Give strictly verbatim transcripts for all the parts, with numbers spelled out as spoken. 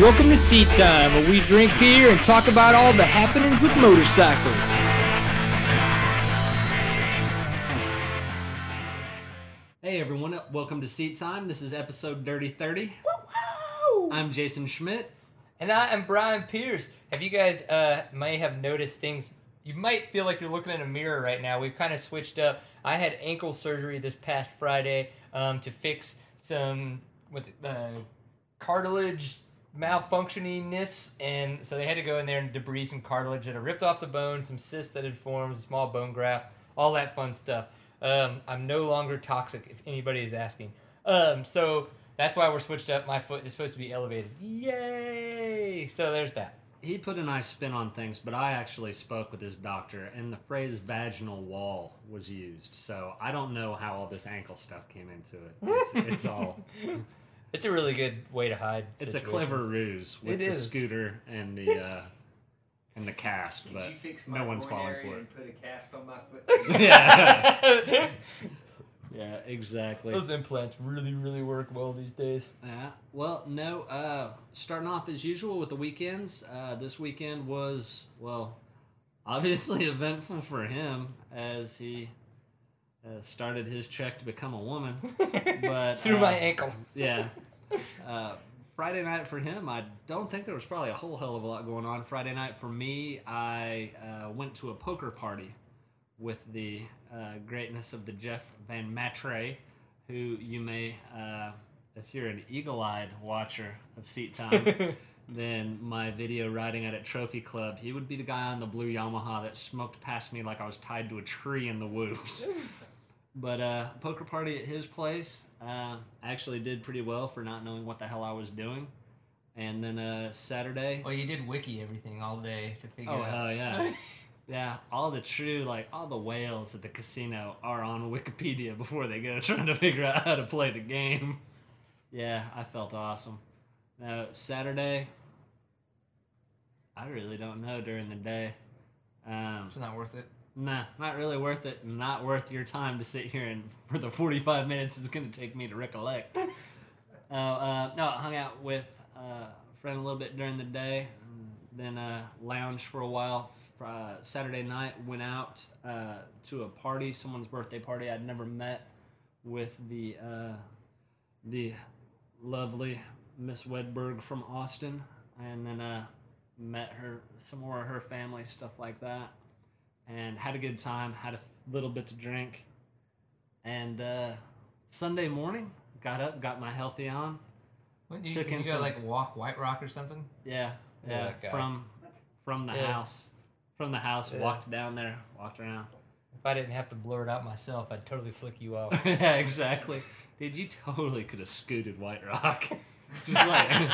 Welcome to Seat Time, where we drink beer and talk about all the happenings with motorcycles. Hey everyone, welcome to Seat Time. This is episode Dirty Thirty. Woo-woo! I'm Jason Schmidt. And I am Brian Pierce. Have you guys uh, may have noticed things? You might feel like you're looking in a mirror right now. We've kind of switched up. I had ankle surgery this past Friday um, to fix some what's it, uh, cartilage malfunctioningness, and so they had to go in there and debridement some cartilage that had ripped off the bone, some cysts that had formed, small bone graft, all that fun stuff. Um, I'm no longer toxic, if anybody is asking. Um, so that's why we're switched up. My foot is supposed to be elevated. Yay! So there's that. He put a nice spin on things, but I actually spoke with his doctor, and the phrase vaginal wall was used. So I don't know how all this ankle stuff came into it. It's, it's all... It's a really good way to hide situations. It's a clever ruse with it the is. scooter and the uh, and the cast, but no one's falling for it. Put a cast on my foot. Yeah. Yeah, exactly. Those implants really, really work well these days. Yeah. Well, no. Uh, starting off as usual with the weekends. Uh, this weekend was, well, obviously eventful for him as he. Uh, started his trek to become a woman, but through uh, my ankle. Yeah, uh, Friday night for him. I don't think there was probably a whole hell of a lot going on. Friday night for me, I uh, went to a poker party with the uh, greatness of the Jeff Van Matre, who you may, uh, if you're an eagle-eyed watcher of Seat Time, then my video riding out at Trophy Club, he would be the guy on the blue Yamaha that smoked past me like I was tied to a tree in the whoops. But uh, poker party at his place, uh, actually did pretty well for not knowing what the hell I was doing. And then uh, Saturday... Well, you did wiki everything all day to figure oh, out... Oh, hell yeah. Yeah, all the true, like, all the whales at the casino are on Wikipedia before they go trying to figure out how to play the game. Yeah, I felt awesome. Now, Saturday, I really don't know during the day. Um, it's not worth it. Nah, not really worth it. Not worth your time to sit here and for the forty-five minutes it's going to take me to recollect. uh, uh, no, I hung out with uh, a friend a little bit during the day, then uh, lounged for a while. Uh, Saturday night, went out uh, to a party, someone's birthday party I'd never met, with the uh, the lovely Miss Wedberg from Austin, and then uh, met her, some more of her family, stuff like that. And had a good time, had a little bit to drink. And uh, Sunday morning, got up, got my healthy on. What, you you got like walk White Rock or something? Yeah, yeah. yeah from from the yeah. house, from the house, yeah. walked down there, walked around. If I didn't have to blur it out myself, I'd totally flick you off. Yeah, exactly. Dude, you totally could have scooted White Rock. Just like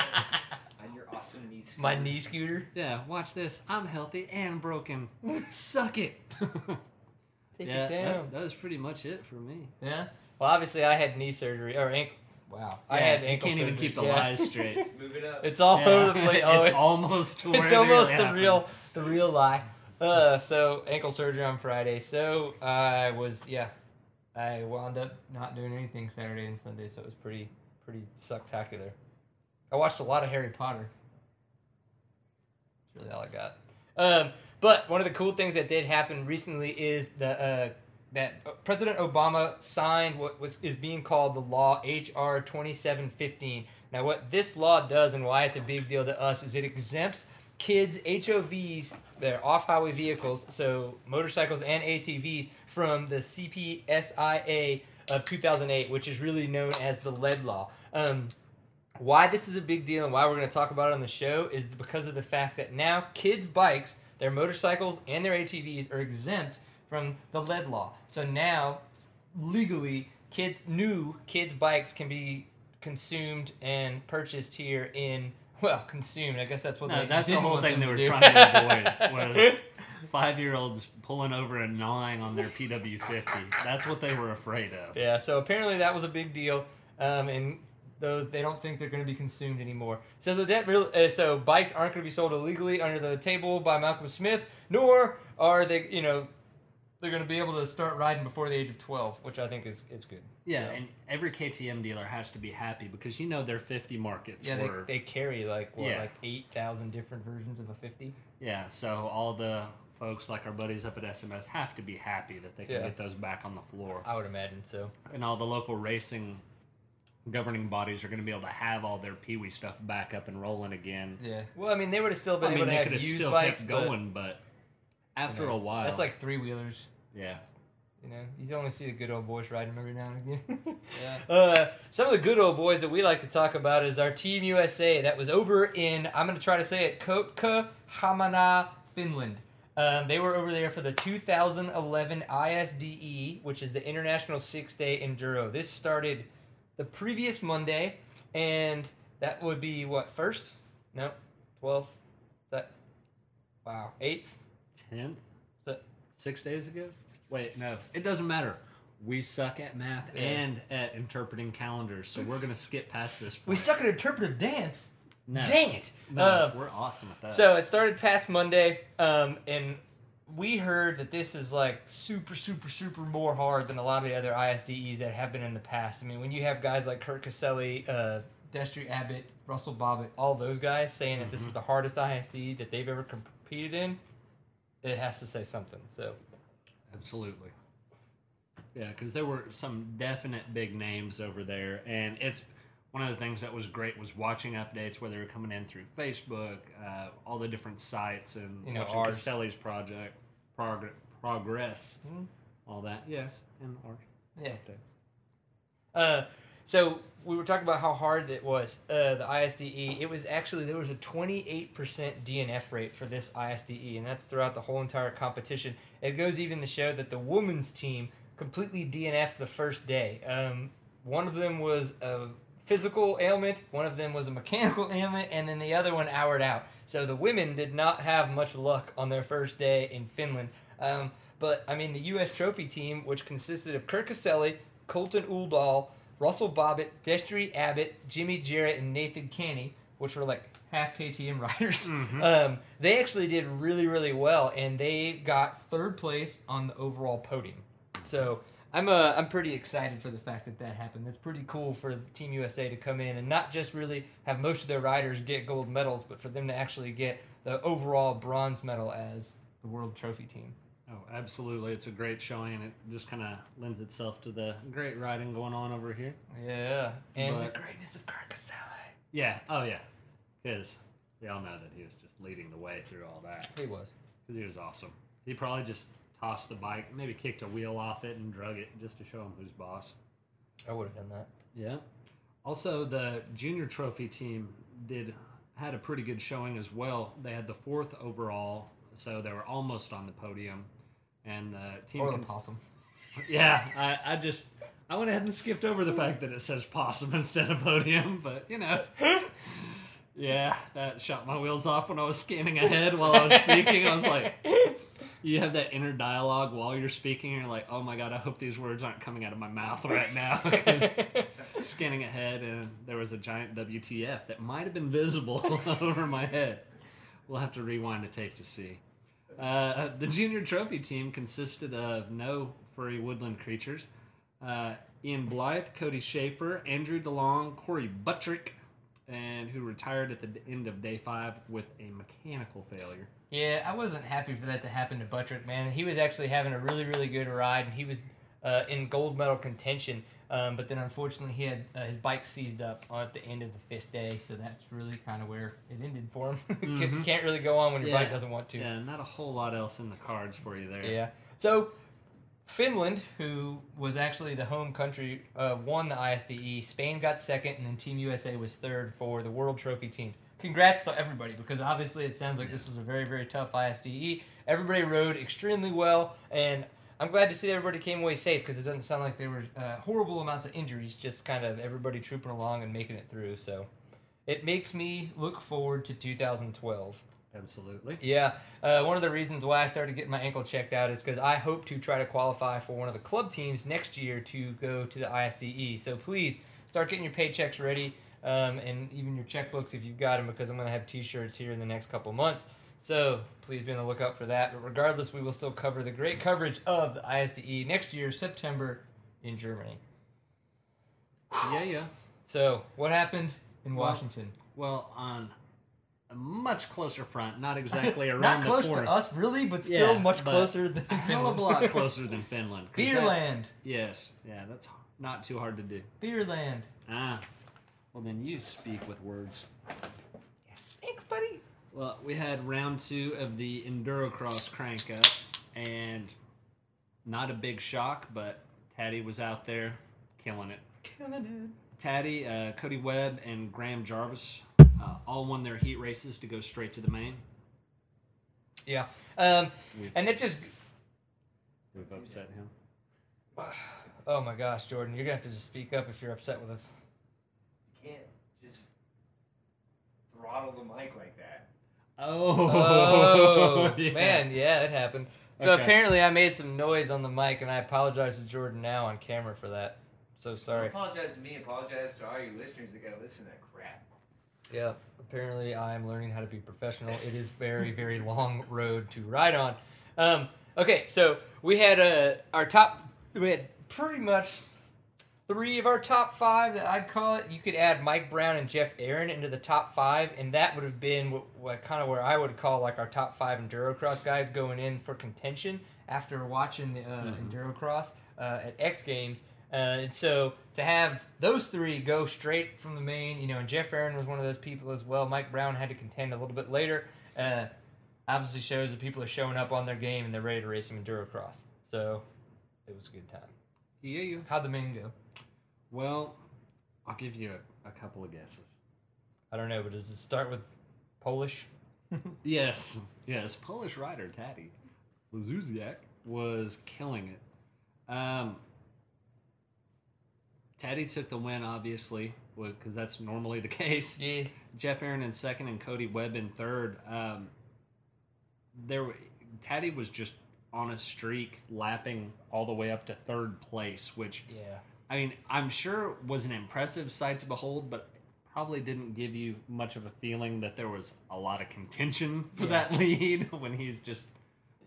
on your awesome knee scooter. My knee scooter? Yeah, watch this. I'm healthy and broken. Suck it. Take yeah, it down. That, that was pretty much it for me. Yeah? Well, obviously I had knee surgery, or ankle. Wow. Yeah, I had ankle surgery. You can't even keep the yeah. lies straight. Let's move it up. It's all yeah. over the place. Oh, it's, it's almost to where It's almost the real, the real lie. Uh, so, ankle surgery on Friday. So, I was, yeah, I wound up not doing anything Saturday and Sunday, so it was pretty, pretty sucktacular. I watched a lot of Harry Potter. That's really all I got. Um, but one of the cool things that did happen recently is the uh, that President Obama signed what was is being called the law H R twenty-seven fifteen. Now, what this law does and why it's a big deal to us is it exempts kids' H O Vs, their off-highway vehicles, so motorcycles and A T Vs, from the C P S I A of two thousand eight, which is really known as the LEAD law. Um, Why this is a big deal and why we're going to talk about it on the show is because of the fact that now kids' bikes, their motorcycles, and their A T Vs are exempt from the LEAD law. So now, legally, kids new kids' bikes can be consumed and purchased here in, well, consumed. I guess that's what no, they that's the whole thing they were do. trying to avoid was five-year-olds pulling over and gnawing on their P W fifty. That's what they were afraid of. Yeah, so apparently that was a big deal. Um, and... Those they don't think they're going to be consumed anymore. So the debt real, uh, so bikes aren't going to be sold illegally under the table by Malcolm Smith, nor are they, you know, they're going to be able to start riding before the age of twelve, which I think is, is good. Yeah, so. And every K T M dealer has to be happy because you know their fifty markets yeah, were... They, they carry like, what, yeah. like eight thousand different versions of a fifty? Yeah, so all the folks like our buddies up at S M S have to be happy that they can yeah. get those back on the floor. I would imagine so. And all the local racing governing bodies are going to be able to have all their peewee stuff back up and rolling again. Yeah. Well, I mean, they would have still been I able mean, to they have used still bikes, kept going, but... but After a while. That's like three-wheelers. Yeah. You know, you only see the good old boys riding them every now and again. yeah. Uh, some of the good old boys that we like to talk about is our Team U S A that was over in, I'm going to try to say it, Koukkahamna, Finland. Um, they were over there for the two thousand eleven I S D E, which is the International Six-Day Enduro. This started the previous Monday, and that would be, what, first? No, twelfth. That, wow, eighth? tenth? Six days ago? Wait, no. It doesn't matter. We suck at math yeah. and at interpreting calendars, so we're going to skip past this point. We suck at interpretive dance? No. Dang it! No, um, we're awesome at that. So it started past Monday, um, and we heard that this is like super, super, super more hard than a lot of the other I S D Es that have been in the past. I mean, when you have guys like Kurt Caselli, uh, Destry Abbott, Russell Bobbitt, all those guys saying that this mm-hmm. is the hardest I S D E that they've ever competed in, it has to say something, so. Absolutely. Yeah, because there were some definite big names over there, and it's one of the things that was great was watching updates where they were coming in through Facebook, uh, all the different sites, and you know, watching Caselli's project, prog progress, mm-hmm. all that. Yes, and ours. Yeah. Uh, so we were talking about how hard it was, uh, the I S D E. It was actually, there was a twenty-eight percent D N F rate for this I S D E, and that's throughout the whole entire competition. It goes even to show that the women's team completely D N F'd the first day. Um, one of them was a physical ailment, one of them was a mechanical ailment, and then the other one houred out. So the women did not have much luck on their first day in Finland. Um, but, I mean, the U S Trophy team, which consisted of Kurt Caselli, Colton Uldal, Russell Bobbitt, Destry Abbott, Jimmy Jarrett, and Nathan Canny, which were like half K T M riders, mm-hmm. um, they actually did really, really well, and they got third place on the overall podium. So I'm uh, I'm pretty excited for the fact that that happened. That's pretty cool for Team U S A to come in and not just really have most of their riders get gold medals, but for them to actually get the overall bronze medal as the World Trophy team. Oh, absolutely. It's a great showing, and it just kind of lends itself to the great riding going on over here. Yeah. And but, the greatness of Kurt Caselli. Yeah. Oh, yeah. Because we all know that he was just leading the way through all that. He was. Because he was awesome. He probably just tossed the bike, maybe kicked a wheel off it and drug it just to show him who's boss. I would have done that. Yeah. Also, the junior trophy team did had a pretty good showing as well. They had the fourth overall, so they were almost on the podium. And the team or the possum. Yeah, I, I just I went ahead and skipped over the fact that it says possum instead of podium, but you know, yeah, that shot my wheels off when I was scanning ahead while I was speaking. I was like, you have that inner dialogue while you're speaking. And you're like, oh my god, I hope these words aren't coming out of my mouth right now. Scanning ahead, and there was a giant W T F that might have been visible over my head. We'll have to rewind the tape to see. Uh, the junior trophy team consisted of no furry woodland creatures. Uh, Ian Blythe, Cody Schaefer, Andrew DeLong, Corey Buttrick, and who retired at the end of day five with a mechanical failure. Yeah, I wasn't happy for that to happen to Buttrick, man. He was actually having a really, really good ride, and he was uh, in gold medal contention. Um, but then, unfortunately, he had uh, his bike seized up at the end of the fifth day, so that's really kind of where it ended for him. Mm-hmm. Can't, can't really go on when your yeah. bike doesn't want to. Yeah, not a whole lot else in the cards for you there. Yeah. So, Finland, who was actually the home country, uh, won the I S D E. Spain got second, and then Team U S A was third for the World Trophy team. Congrats to everybody, because obviously it sounds like yeah. this was a very, very tough I S D E. Everybody rode extremely well, and I'm glad to see that everybody came away safe, because it doesn't sound like there were uh, horrible amounts of injuries, just kind of everybody trooping along and making it through. So it makes me look forward to two thousand twelve. Absolutely. Yeah. Uh, one of the reasons why I started getting my ankle checked out is because I hope to try to qualify for one of the club teams next year to go to the I S D E. So please start getting your paychecks ready um, and even your checkbooks if you've got them, because I'm going to have T-shirts here in the next couple months. So please be on the lookout for that. But regardless, we will still cover the great coverage of the I S D E next year, September, in Germany. Yeah, yeah. So what happened in well, Washington? Well, on a much closer front, not exactly around not the corner. Not close to us, really, but still yeah, much but closer than Finland. A hell of a lot closer than Finland. Beerland. Yes. Yeah, that's not too hard to do. Beerland. Ah. Well, then you speak with words. Yes. Thanks, buddy. Well, we had round two of the Endurocross crank up, and not a big shock, but Taddy was out there killing it. Killing it. Taddy, uh, Cody Webb, and Graham Jarvis uh, all won their heat races to go straight to the main. Yeah. Um, we've, and it just... We've upset him. Oh, my gosh, Jordan. You're going to have to just speak up if you're upset with us. You can't just throttle the mic like that. Oh, oh yeah. Man, yeah, it happened. So okay. Apparently I made some noise on the mic, and I apologize to Jordan now on camera for that. So sorry. Don't apologize to me. Apologize to all your listeners that got to listen to that crap. Yeah, apparently I'm learning how to be professional. It is very, very long road to ride on. Um, okay, so we had uh, our top, we had pretty much three of our top five that I'd call it. You could add Mike Brown and Jeff Aaron into the top five, and that would have been what, what kind of where I would call like our top five Endurocross guys going in for contention after watching the uh, mm-hmm. Endurocross uh, at X Games. Uh, and so to have those three go straight from the main, you know, and Jeff Aaron was one of those people as well. Mike Brown had to contend a little bit later. Uh, obviously shows that people are showing up on their game and they're ready to race some Endurocross. So it was a good time. Yeah, you. How'd the main go? Well, I'll give you a, a couple of guesses. I don't know, but does it start with Polish? Yes. Yes. Polish rider Taddy Lazusiak was killing it. Um, Taddy took the win, obviously, because that's normally the case. Yeah. Jeff Aaron in second and Cody Webb in third. Um, there, Taddy was just on a streak, lapping all the way up to third place, which... Yeah. I mean, I'm sure it was an impressive sight to behold, but probably didn't give you much of a feeling that there was a lot of contention for yeah. that lead when he's just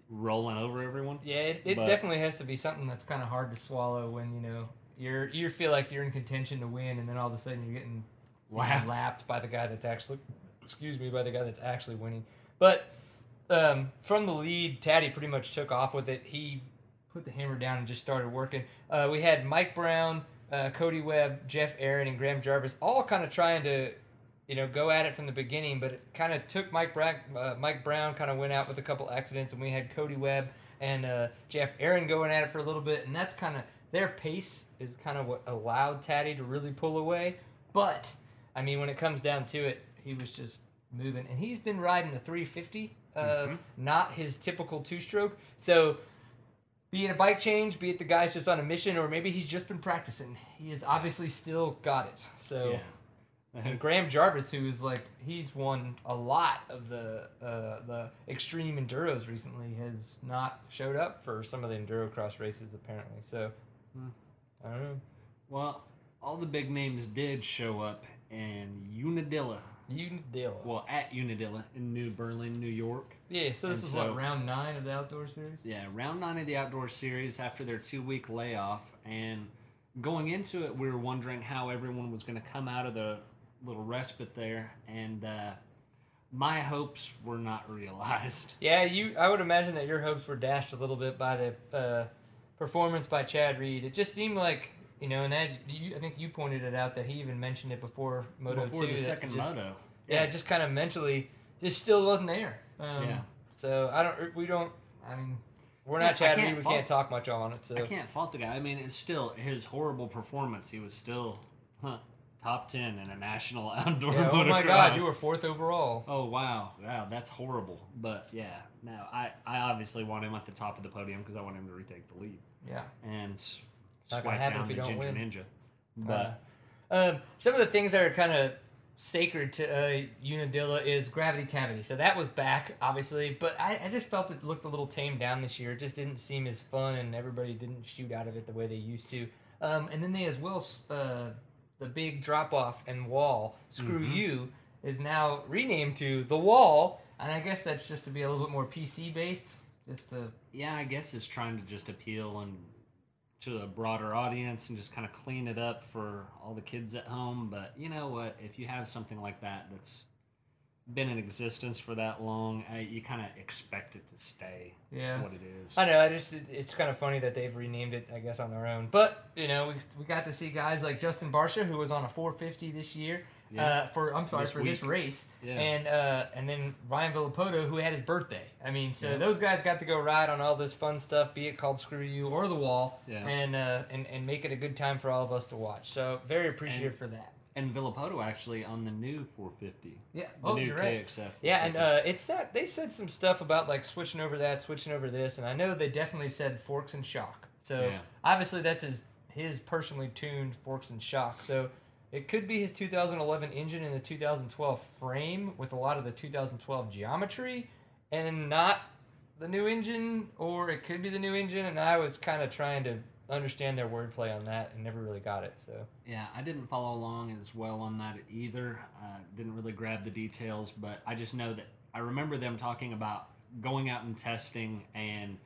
rolling over everyone. Yeah, it, it definitely has to be something that's kind of hard to swallow when, you know, you're you feel like you're in contention to win, and then all of a sudden you're getting lapped, lapped by the guy that's actually, excuse me, by the guy that's actually winning. But um, from the lead, Taddy pretty much took off with it. He put the hammer down and just started working. Uh, we had Mike Brown, uh, Cody Webb, Jeff Aaron, and Graham Jarvis all kind of trying to, you know, go at it from the beginning, but it kind of took Mike Brown. Uh, Mike Brown kind of went out with a couple accidents, and we had Cody Webb and uh, Jeff Aaron going at it for a little bit, and that's kind of their pace is kind of what allowed Taddy to really pull away. But, I mean, when it comes down to it, he was just moving, and he's been riding the three fifty, uh, mm-hmm. not his typical two-stroke, so... Be it a bike change, be it the guy's just on a mission, or maybe he's just been practicing. He has obviously still got it. So, yeah. And Graham Jarvis, who is like, he's won a lot of the uh, the extreme enduros recently, has not showed up for some of the Endurocross races apparently. So, hmm. I don't know. Well, all the big names did show up in Unadilla. Unadilla. Well, at Unadilla in New Berlin, New York. Yeah, so this and is so, what, round nine of the Outdoor Series? Yeah, round nine of the Outdoor Series after their two-week layoff. And going into it, we were wondering how everyone was going to come out of the little respite there. And uh, my hopes were not realized. Yeah, you. I would imagine that your hopes were dashed a little bit by the uh, performance by Chad Reed. It just seemed like... You know, and I, you, I think you pointed it out that he even mentioned it before Moto two. Before the second just, Moto. Yeah, yeah, just kind of mentally, just still wasn't there. Um, yeah. So, I don't, we don't, I mean, we're not yeah, chatting, can't we fault, can't talk much on it. So I can't fault the guy. I mean, it's still his horrible performance. He was still huh, top ten in a national outdoor yeah, motocross. Oh my God, you were fourth overall. Oh, wow. Wow, that's horrible. But, yeah, no, I, I obviously want him at the top of the podium because I want him to retake the lead. Yeah. And... Not gonna happen if you don't win. Ninja. But uh, um, some of the things that are kind of sacred to uh, Unadilla is Gravity Cavity. So that was back, obviously, but I, I just felt it looked a little tamed down this year. It just didn't seem as fun, and everybody didn't shoot out of it the way they used to. Um, and then they as well uh, the big drop off and wall. Screw mm-hmm. you is now renamed to the wall. And I guess that's just to be a little bit more P C based, just to. Yeah, I guess it's trying to just appeal and to a broader audience and just kind of clean it up for all the kids at home. But you know what? If you have something like that that's been in existence for that long, I, you kind of expect it to stay. Yeah. What it is. I know. I just it, it's kind of funny that they've renamed it, I guess, on their own. But you know, we we got to see guys like Justin Barcia, who was on a four fifty this year. Yeah. Uh, for I'm sorry this for week. this race, yeah. and uh, and then Ryan Villopoto, who had his birthday. I mean, so yeah. those guys got to go ride on all this fun stuff, be it called Screw You or the Wall, yeah. and uh, and and make it a good time for all of us to watch. So very appreciative and, for that. And Villopoto actually on the new four fifty. Yeah, the oh, new you're right. K X F. Yeah, and uh, it's that they said some stuff about like switching over that, switching over this, and I know they definitely said forks and shock. So yeah. obviously that's his his personally tuned forks and shock. So it could be his two thousand eleven engine and the two thousand twelve frame with a lot of the two thousand twelve geometry, and not the new engine, or it could be the new engine. And I was kind of trying to understand their wordplay on that and never really got it. So yeah, I didn't follow along as well on that either. Uh, didn't really grab the details, but I just know that I remember them talking about going out and testing, and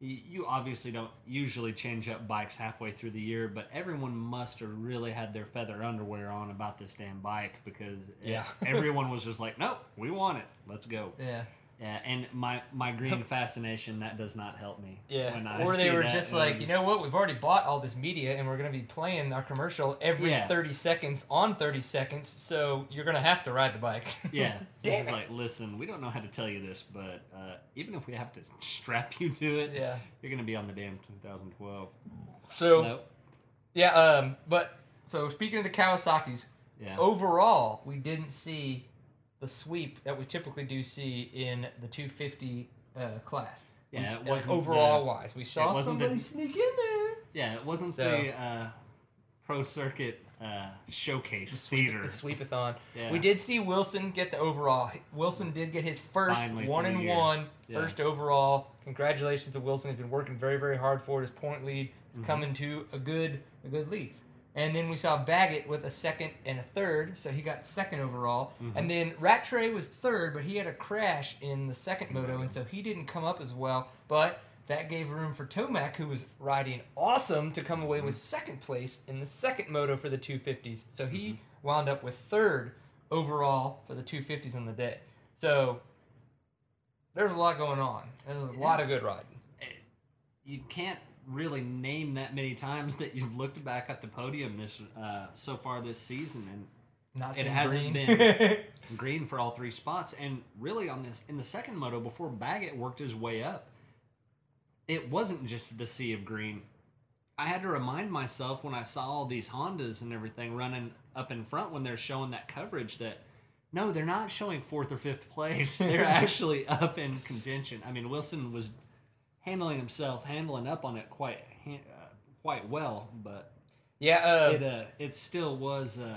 you obviously don't usually change up bikes halfway through the year, but everyone must have really had their feather underwear on about this damn bike, because yeah. everyone was just like, nope, we want it. Let's go. Yeah. Yeah, and my, my green fascination, that does not help me. Yeah, when I or they see were that just like, you know what, we've already bought all this media, and we're going to be playing our commercial every yeah. thirty seconds on thirty seconds, so you're going to have to ride the bike. Yeah, it's like, listen, we don't know how to tell you this, but uh, even if we have to strap you to it, yeah. you're going to be on the damn twenty twelve. So, nope. yeah, um, but, so speaking of the Kawasaki's, yeah. overall, we didn't see the sweep that we typically do see in the two fifty uh, class. Yeah, it wasn't overall the, wise. We saw somebody the, sneak in there. Yeah, it wasn't so, the uh, pro circuit uh, showcase the theater. Sweep, the sweepathon. Yeah. We did see Wilson get the overall. Wilson did get his first Finally one and year. one, yeah. first overall. Congratulations to Wilson. He's been working very, very hard for it. His point lead is mm-hmm. coming to a good, a good lead. And then we saw Baggett with a second and a third, so he got second overall. Mm-hmm. And then Rat Trey was third, but he had a crash in the second moto, and so he didn't come up as well. But that gave room for Tomac, who was riding awesome, to come away mm-hmm. with second place in the second moto for the two fifties. So he mm-hmm. wound up with third overall for the two fifties on the day. So there's a lot going on. There's a yeah. lot of good riding. You can't really name that many times that you've looked back at the podium this uh, so far this season, and Not it hasn't green. been green for all three spots. And really, on this in the second moto, before Baggett worked his way up, it wasn't just the sea of green. I had to remind myself when I saw all these Hondas and everything running up in front when they're showing that coverage that no, they're not showing fourth or fifth place. They're actually up in contention. I mean, Wilson was handling himself, handling up on it quite uh, quite well, but yeah, um, it uh, it still was uh,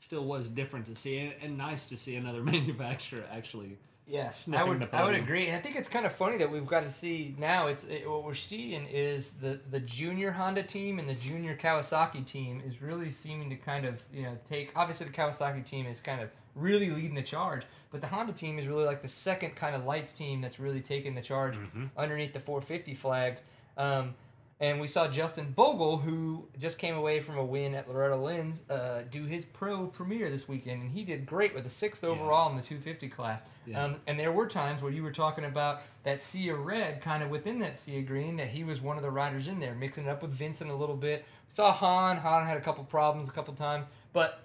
still was different to see, and, and nice to see another manufacturer actually. Yes, yeah, I would I would agree, and I think it's kind of funny that we've got to see now. It's it, what we're seeing is the the junior Honda team and the junior Kawasaki team is really seeming to kind of you know take. Obviously, the Kawasaki team is kind of really leading the charge. But the Honda team is really like the second kind of lights team that's really taking the charge mm-hmm. underneath the four fifty flags. Um, and we saw Justin Bogle, who just came away from a win at Loretta Lynn's, uh, do his pro premiere this weekend. And he did great with a sixth yeah. overall in the two fifty class. Yeah. Um, and there were times where you were talking about that sea of red kind of within that sea of green, that he was one of the riders in there, mixing it up with Vincent a little bit. We saw Han. Han had a couple problems a couple times. But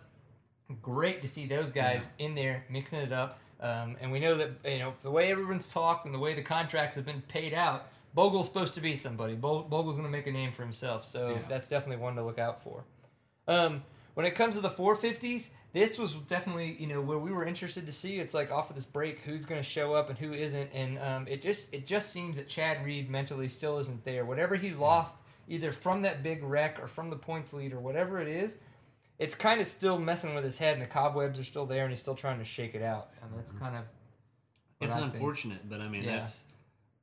great to see those guys yeah. in there mixing it up, um, and we know that you know the way everyone's talked and the way the contracts have been paid out, Bogle's supposed to be somebody. Bogle's going to make a name for himself, so yeah. that's definitely one to look out for. Um, when it comes to the four fifties, this was definitely you know where we were interested to see. It's like off of this break, who's going to show up and who isn't, and um, it just it just seems that Chad Reed mentally still isn't there. Whatever he lost, either from that big wreck or from the points lead or whatever it is, it's kind of still messing with his head, and the cobwebs are still there, and he's still trying to shake it out. And that's kind of it's I unfortunate, think. but I mean, yeah. that's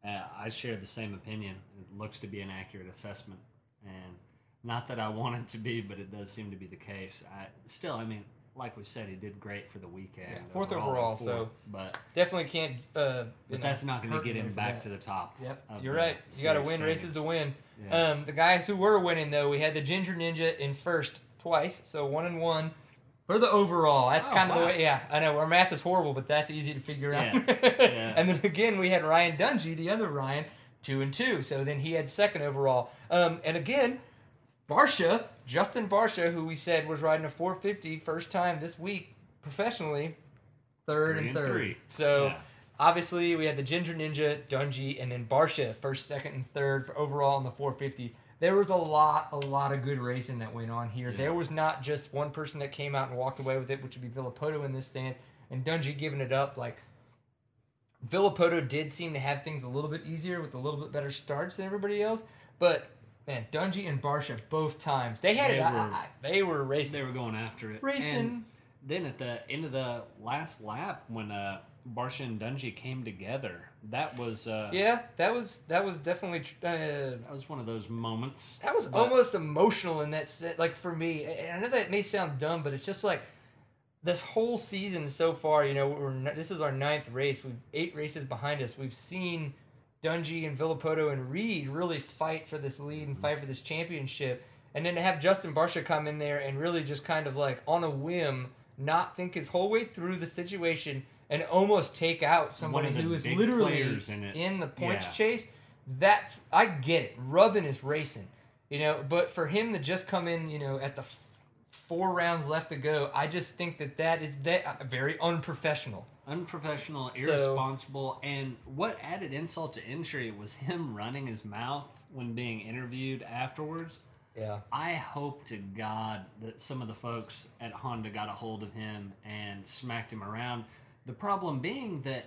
uh, I share the same opinion. It looks to be an accurate assessment, and not that I want it to be, but it does seem to be the case. I, still, I mean, like we said, he did great for the weekend. Yeah, fourth overall, overall fourth, so but definitely can't. Uh, but know, that's not going to get him back that. to the top. Yep, you're right. You got to win stage. races to win. Yeah. Um, the guys who were winning though, we had the Ginger Ninja in first twice, so one and one for the overall. That's oh, kind of wow. the way. Yeah, I know our math is horrible, but that's easy to figure yeah. out. yeah. And then again, we had Ryan Dungey, the other Ryan, two and two. So then he had second overall. Um, and again, Barcia. Justin Barcia, who we said was riding a four fifty first time this week professionally, third three and third. Three. So, yeah. obviously, we had the Ginger Ninja, Dungey, and then Barcia, first, second, and third for overall on the four fifty. There was a lot, a lot of good racing that went on here. Yeah. There was not just one person that came out and walked away with it, which would be Villopoto in this stance, and Dungey giving it up. Like, Villopoto did seem to have things a little bit easier with a little bit better starts than everybody else, but... Man, Dungey and Barcia both times. They had they it. Were, I, I, they were racing. They were going after it. Racing. And then at the end of the last lap, when uh, Barcia and Dungey came together, that was. Uh, yeah, that was that was definitely. Uh, that was one of those moments. That was but, almost emotional in that. Like for me, and I know that may sound dumb, but it's just like this whole season so far. You know, we're this is our ninth race. We've eight races behind us. We've seen Dungey and Villopoto and Reed really fight for this lead and fight for this championship. And then to have Justin Barcia come in there and really just kind of like on a whim, not think his whole way through the situation and almost take out somebody who is literally in, in the points yeah. chase. That's, I get it. Rubbin is racing, you know, but for him to just come in, you know, at the f four rounds left to go, I just think that that is very unprofessional. Unprofessional, irresponsible, so, and what added insult to injury was him running his mouth when being interviewed afterwards. Yeah. I hope to God that some of the folks at Honda got a hold of him and smacked him around. The problem being that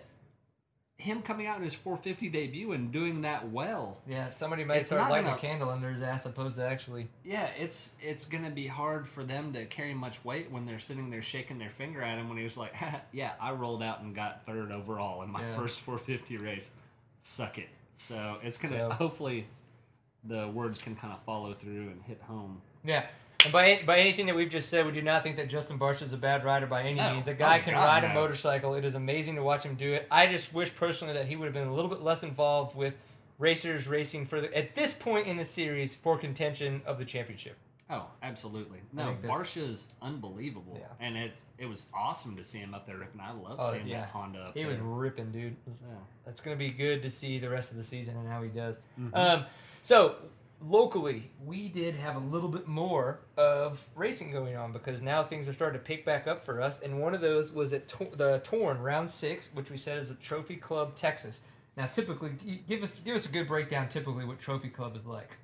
him coming out in his four fifty debut and doing that well. Yeah, somebody might start lighting gonna, a candle under his ass opposed to actually... Yeah, it's it's going to be hard for them to carry much weight when they're sitting there shaking their finger at him when he was like, yeah, I rolled out and got third overall in my yeah. first four fifty race. Suck it. So it's going to... So, hopefully the words can kind of follow through and hit home. Yeah. And by, by anything that we've just said, we do not think that Justin Barcia is a bad rider by any no. means. The guy oh, can God, ride no. a motorcycle. It is amazing to watch him do it. I just wish personally that he would have been a little bit less involved with racers racing for the, at this point in the series for contention of the championship. Oh, absolutely. No, Barcia's unbelievable. Yeah. And it's, it was awesome to see him up there ripping. I love oh, seeing yeah. that Honda up he there. He was ripping, dude. Yeah. That's going to be good to see the rest of the season and how he does. Mm-hmm. um, so... Locally, we did have a little bit more of racing going on because now things are starting to pick back up for us. And one of those was at to the Torn round six, which we said is with Trophy Club, Texas. Now, typically, give us give us a good breakdown. Typically, what Trophy Club is like?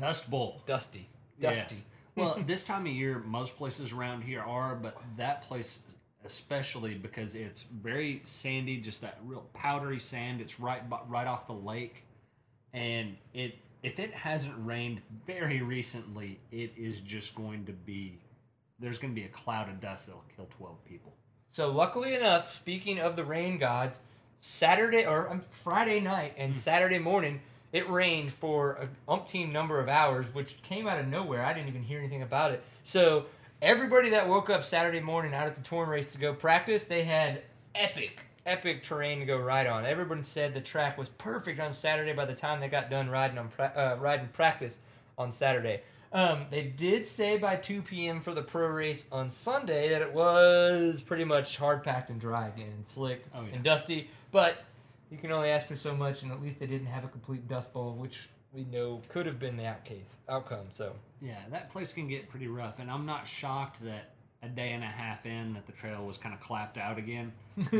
Dust Bowl, dusty, dusty. Yes. Well, this time of year, most places around here are, but that place especially because it's very sandy, just that real powdery sand. It's right right off the lake, and it. If it hasn't rained very recently, it is just going to be, there's going to be a cloud of dust that'll kill twelve people. So luckily enough, speaking of the rain gods, Saturday or um, Friday night and Saturday morning, it rained for an umpteen number of hours, which came out of nowhere. I didn't even hear anything about it. So everybody that woke up Saturday morning out at the Torn race to go practice, they had epic epic terrain to go ride on. Everyone said the track was perfect on Saturday by the time they got done riding on pra uh, riding practice on Saturday. Um, they did say by two P M for the pro race on Sunday that it was pretty much hard-packed and dry again and slick oh, yeah. and dusty, but you can only ask for so much, and at least they didn't have a complete dust bowl, which we know could have been the out case, outcome. So yeah, that place can get pretty rough, and I'm not shocked that a day and a half in that the trail was kind of clapped out again.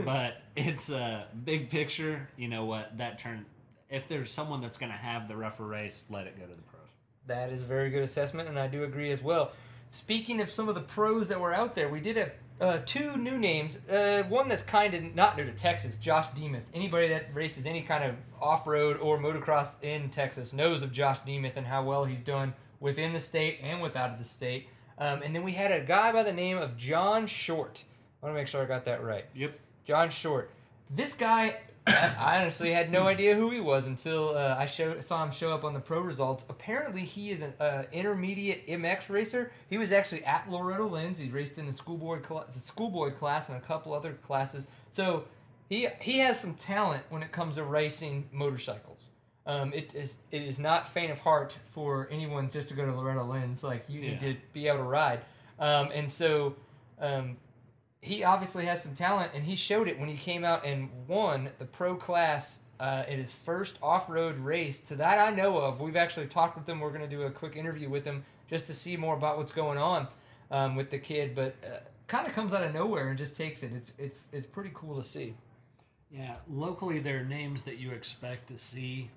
But it's a big picture. You know what? That turn, if there's someone that's going to have the rougher race, let it go to the pros. That is a very good assessment, and I do agree as well. Speaking of some of the pros that were out there, we did have uh, two new names. Uh, one that's kind of not new to Texas, Josh Demuth. Anybody that races any kind of off-road or motocross in Texas knows of Josh Demuth and how well he's done within the state and without of the state. Um, and then we had a guy by the name of John Short. I want to make sure I got that right. Yep. John Short. This guy I, I honestly had no idea who he was until uh, I showed, saw him show up on the pro results. Apparently, he is an uh, intermediate M X racer. He was actually at Loretta Lynn's. He raced in the schoolboy cl- schoolboy class and a couple other classes. So he he has some talent when it comes to racing motorcycles. Um, it is it is not faint of heart for anyone just to go to Loretta Lynn's. Like, you need yeah. to be able to ride. Um, and so. Um, He obviously has some talent, and he showed it when he came out and won the pro class uh, in his first off-road race. To that I know of. We've actually talked with him. We're going to do a quick interview with him just to see more about what's going on um, with the kid. But uh, kind of comes out of nowhere and just takes it. It's it's it's pretty cool to see. Yeah, locally there are names that you expect to see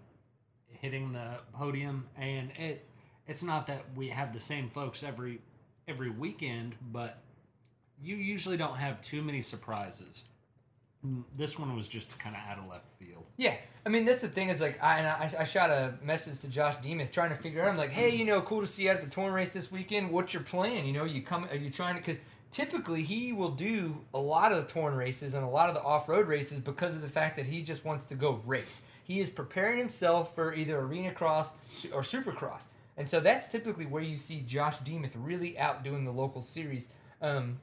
hitting the podium, and it it's not that we have the same folks every every weekend, but you usually don't have too many surprises. This one was just kind of out of left field. Yeah. I mean, that's the thing is, like, I, and I I shot a message to Josh Demuth trying to figure out, I'm like, hey, you know, cool to see you at the Torn race this weekend. What's your plan? You know, you come, are you trying to, because typically he will do a lot of the Torn races and a lot of the off-road races because of the fact that he just wants to go race. He is preparing himself for either Arena Cross or Supercross. And so that's typically where you see Josh Demuth really out doing the local series. Um,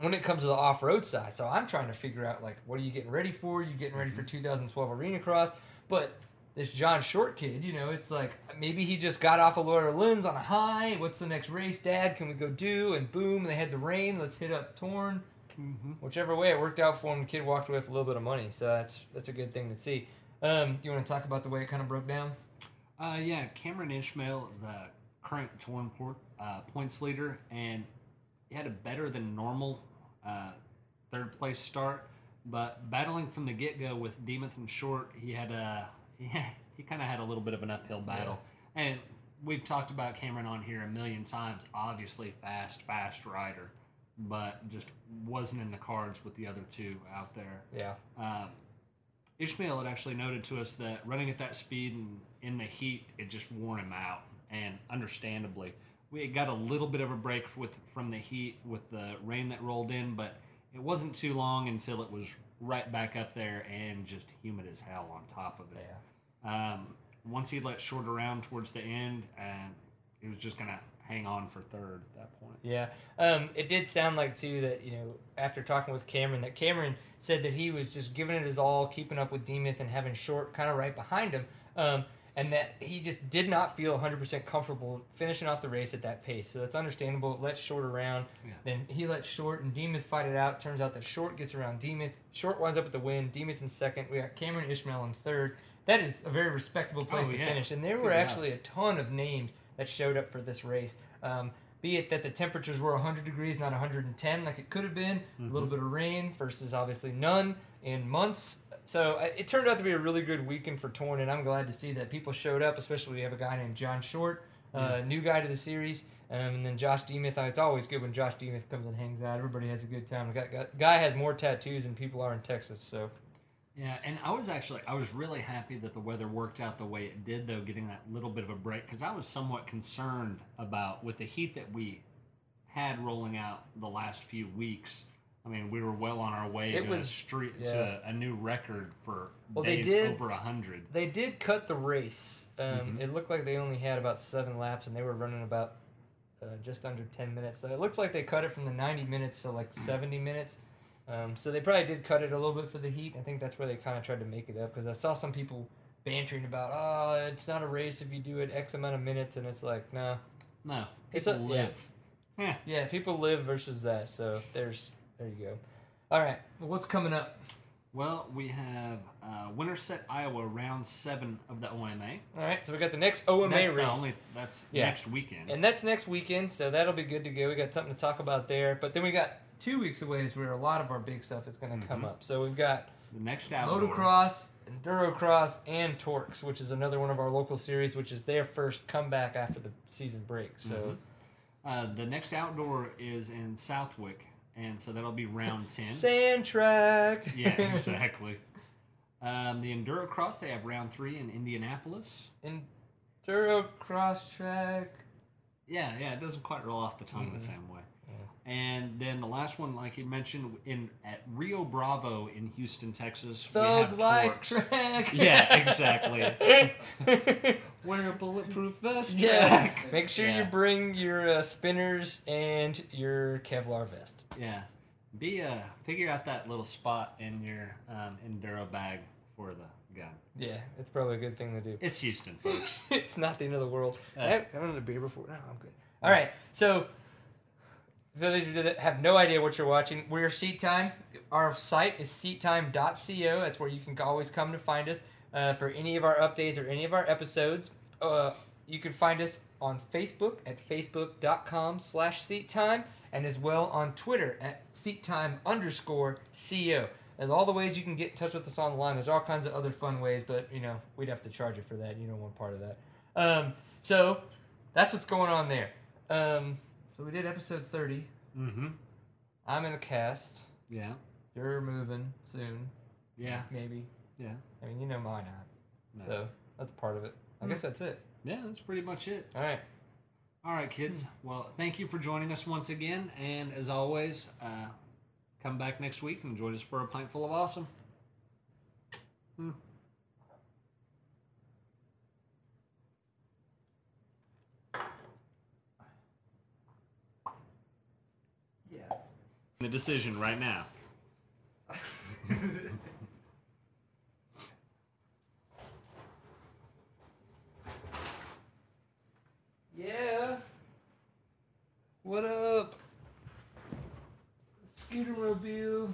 When it comes to the off-road side, so I'm trying to figure out, like, what are you getting ready for? You're getting ready for two thousand twelve Arena Cross, but this John Short kid, you know, it's like, maybe he just got off of Loretta Lynn's on a high. What's the next race, Dad? Can we go do? And boom, they had the rain. Let's hit up Torn. Mm-hmm. Whichever way it worked out for him, the kid walked away with a little bit of money, so that's that's a good thing to see. Um, you want to talk about the way it kind of broke down? Uh, yeah, Cameron Ishmael is the current Torn port, uh, points leader, and he had a better than normal Uh, third place start, but battling from the get go with Demuth and Short, he had a yeah, he kind of had a little bit of an uphill battle. Yeah. And we've talked about Cameron on here a million times. Obviously, fast, fast rider, but just wasn't in the cards with the other two out there. Yeah. Um, Ishmael had actually noted to us that running at that speed and in the heat, it just wore him out, and understandably. We got a little bit of a break with from the heat with the rain that rolled in, but it wasn't too long until it was right back up there and just humid as hell on top of it. Yeah. Um, once he let Short around towards the end, and he was just going to hang on for third at that point. Yeah. Um, it did sound like, too, that, you know, after talking with Cameron, that Cameron said that he was just giving it his all, keeping up with Demuth and having Short kind of right behind him. Um And that he just did not feel one hundred percent comfortable finishing off the race at that pace. So that's understandable. It let Short around. Yeah. Then he let Short and Demuth fight it out. Turns out that Short gets around Demuth. Short winds up with the win. Demuth in second. We got Cameron Ishmael in third. That is a very respectable place oh, to yeah. finish. And there Good were enough. actually a ton of names that showed up for this race. Um, be it that the temperatures were one hundred degrees, not one hundred ten like it could have been. Mm-hmm. A little bit of rain versus obviously none in months. So it turned out to be a really good weekend for Torn, and I'm glad to see that people showed up, especially we have a guy named John Short, a uh, yeah. new guy to the series, um, and then Josh Demuth. It's always good when Josh Demuth comes and hangs out. Everybody has a good time. Got, got, guy has more tattoos than people are in Texas. So yeah, and I was actually I was really happy that the weather worked out the way it did, though, getting that little bit of a break, because I was somewhat concerned about with the heat that we had rolling out the last few weeks. I mean, we were well on our way it to, was, a, street, yeah. to a, a new record for well, days they did, over one hundred. They did cut the race. Um, mm-hmm. It looked like they only had about seven laps, and they were running about uh, just under ten minutes. So it looks like they cut it from the ninety minutes to like seventy minutes. Um, so they probably did cut it a little bit for the heat. I think that's where they kind of tried to make it up, because I saw some people bantering about, oh, it's not a race if you do it X amount of minutes, and it's like, no. No. It's a live. Yeah. Yeah. yeah, people live versus that, so there's... There you go. All right. Well, what's coming up? Well, we have uh, Winterset, Iowa, round seven of the O M A. All right. So we got the next O M A that's race. The only, that's yeah. next weekend. And that's next weekend, so that'll be good to go. We got something to talk about there. But then we got two weeks away is where a lot of our big stuff is going to mm-hmm. come up. So we've got the next outdoor. Motocross, Endurocross, and Torx, which is another one of our local series, which is their first comeback after the season break. So mm-hmm. uh, the next outdoor is in Southwick. And so that'll be round ten. Sand track. Yeah, exactly. um, the Endurocross, they have round three in Indianapolis. Endurocross track. Yeah, yeah, it doesn't quite roll off the tongue mm-hmm. the same way. Yeah. And then the last one, like you mentioned, in at Rio Bravo in Houston, Texas. Thug Life track. Yeah, exactly. Wear a bulletproof vest track. Yeah. Make sure yeah. you bring your uh, spinners and your Kevlar vest. Yeah. Be uh, figure out that little spot in your um, Enduro bag for the gun. Yeah, it's probably a good thing to do. It's Houston, folks. It's not the end of the world. Uh, I haven't had a beer before. No, I'm good. All right, so... those of you that have no idea what you're watching, we're Seat Time. Our site is seat time dot co. That's where you can always come to find us uh, for any of our updates or any of our episodes. Uh, you can find us on Facebook at facebook dot com slash seat time, and as well on Twitter at seat time underscore co. There's all the ways you can get in touch with us online. There's all kinds of other fun ways, but, you know, we'd have to charge you for that. You don't want part of that. Um, so that's what's going on there. Um... So we did episode thirty. Mm-hmm. I'm in the cast. Yeah. You're moving soon. Yeah. Maybe. Yeah. I mean, you know mine. No. So that's part of it. I mm. guess that's it. Yeah, that's pretty much it. All right. All right, kids. Mm. Well, thank you for joining us once again. And as always, uh, come back next week and join us for a pint full of awesome. Mm. The decision right now. Yeah. What up? Scootermobile.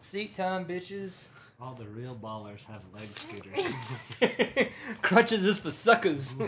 Seat time, bitches. All the real ballers have leg scooters. Crutches is for suckers.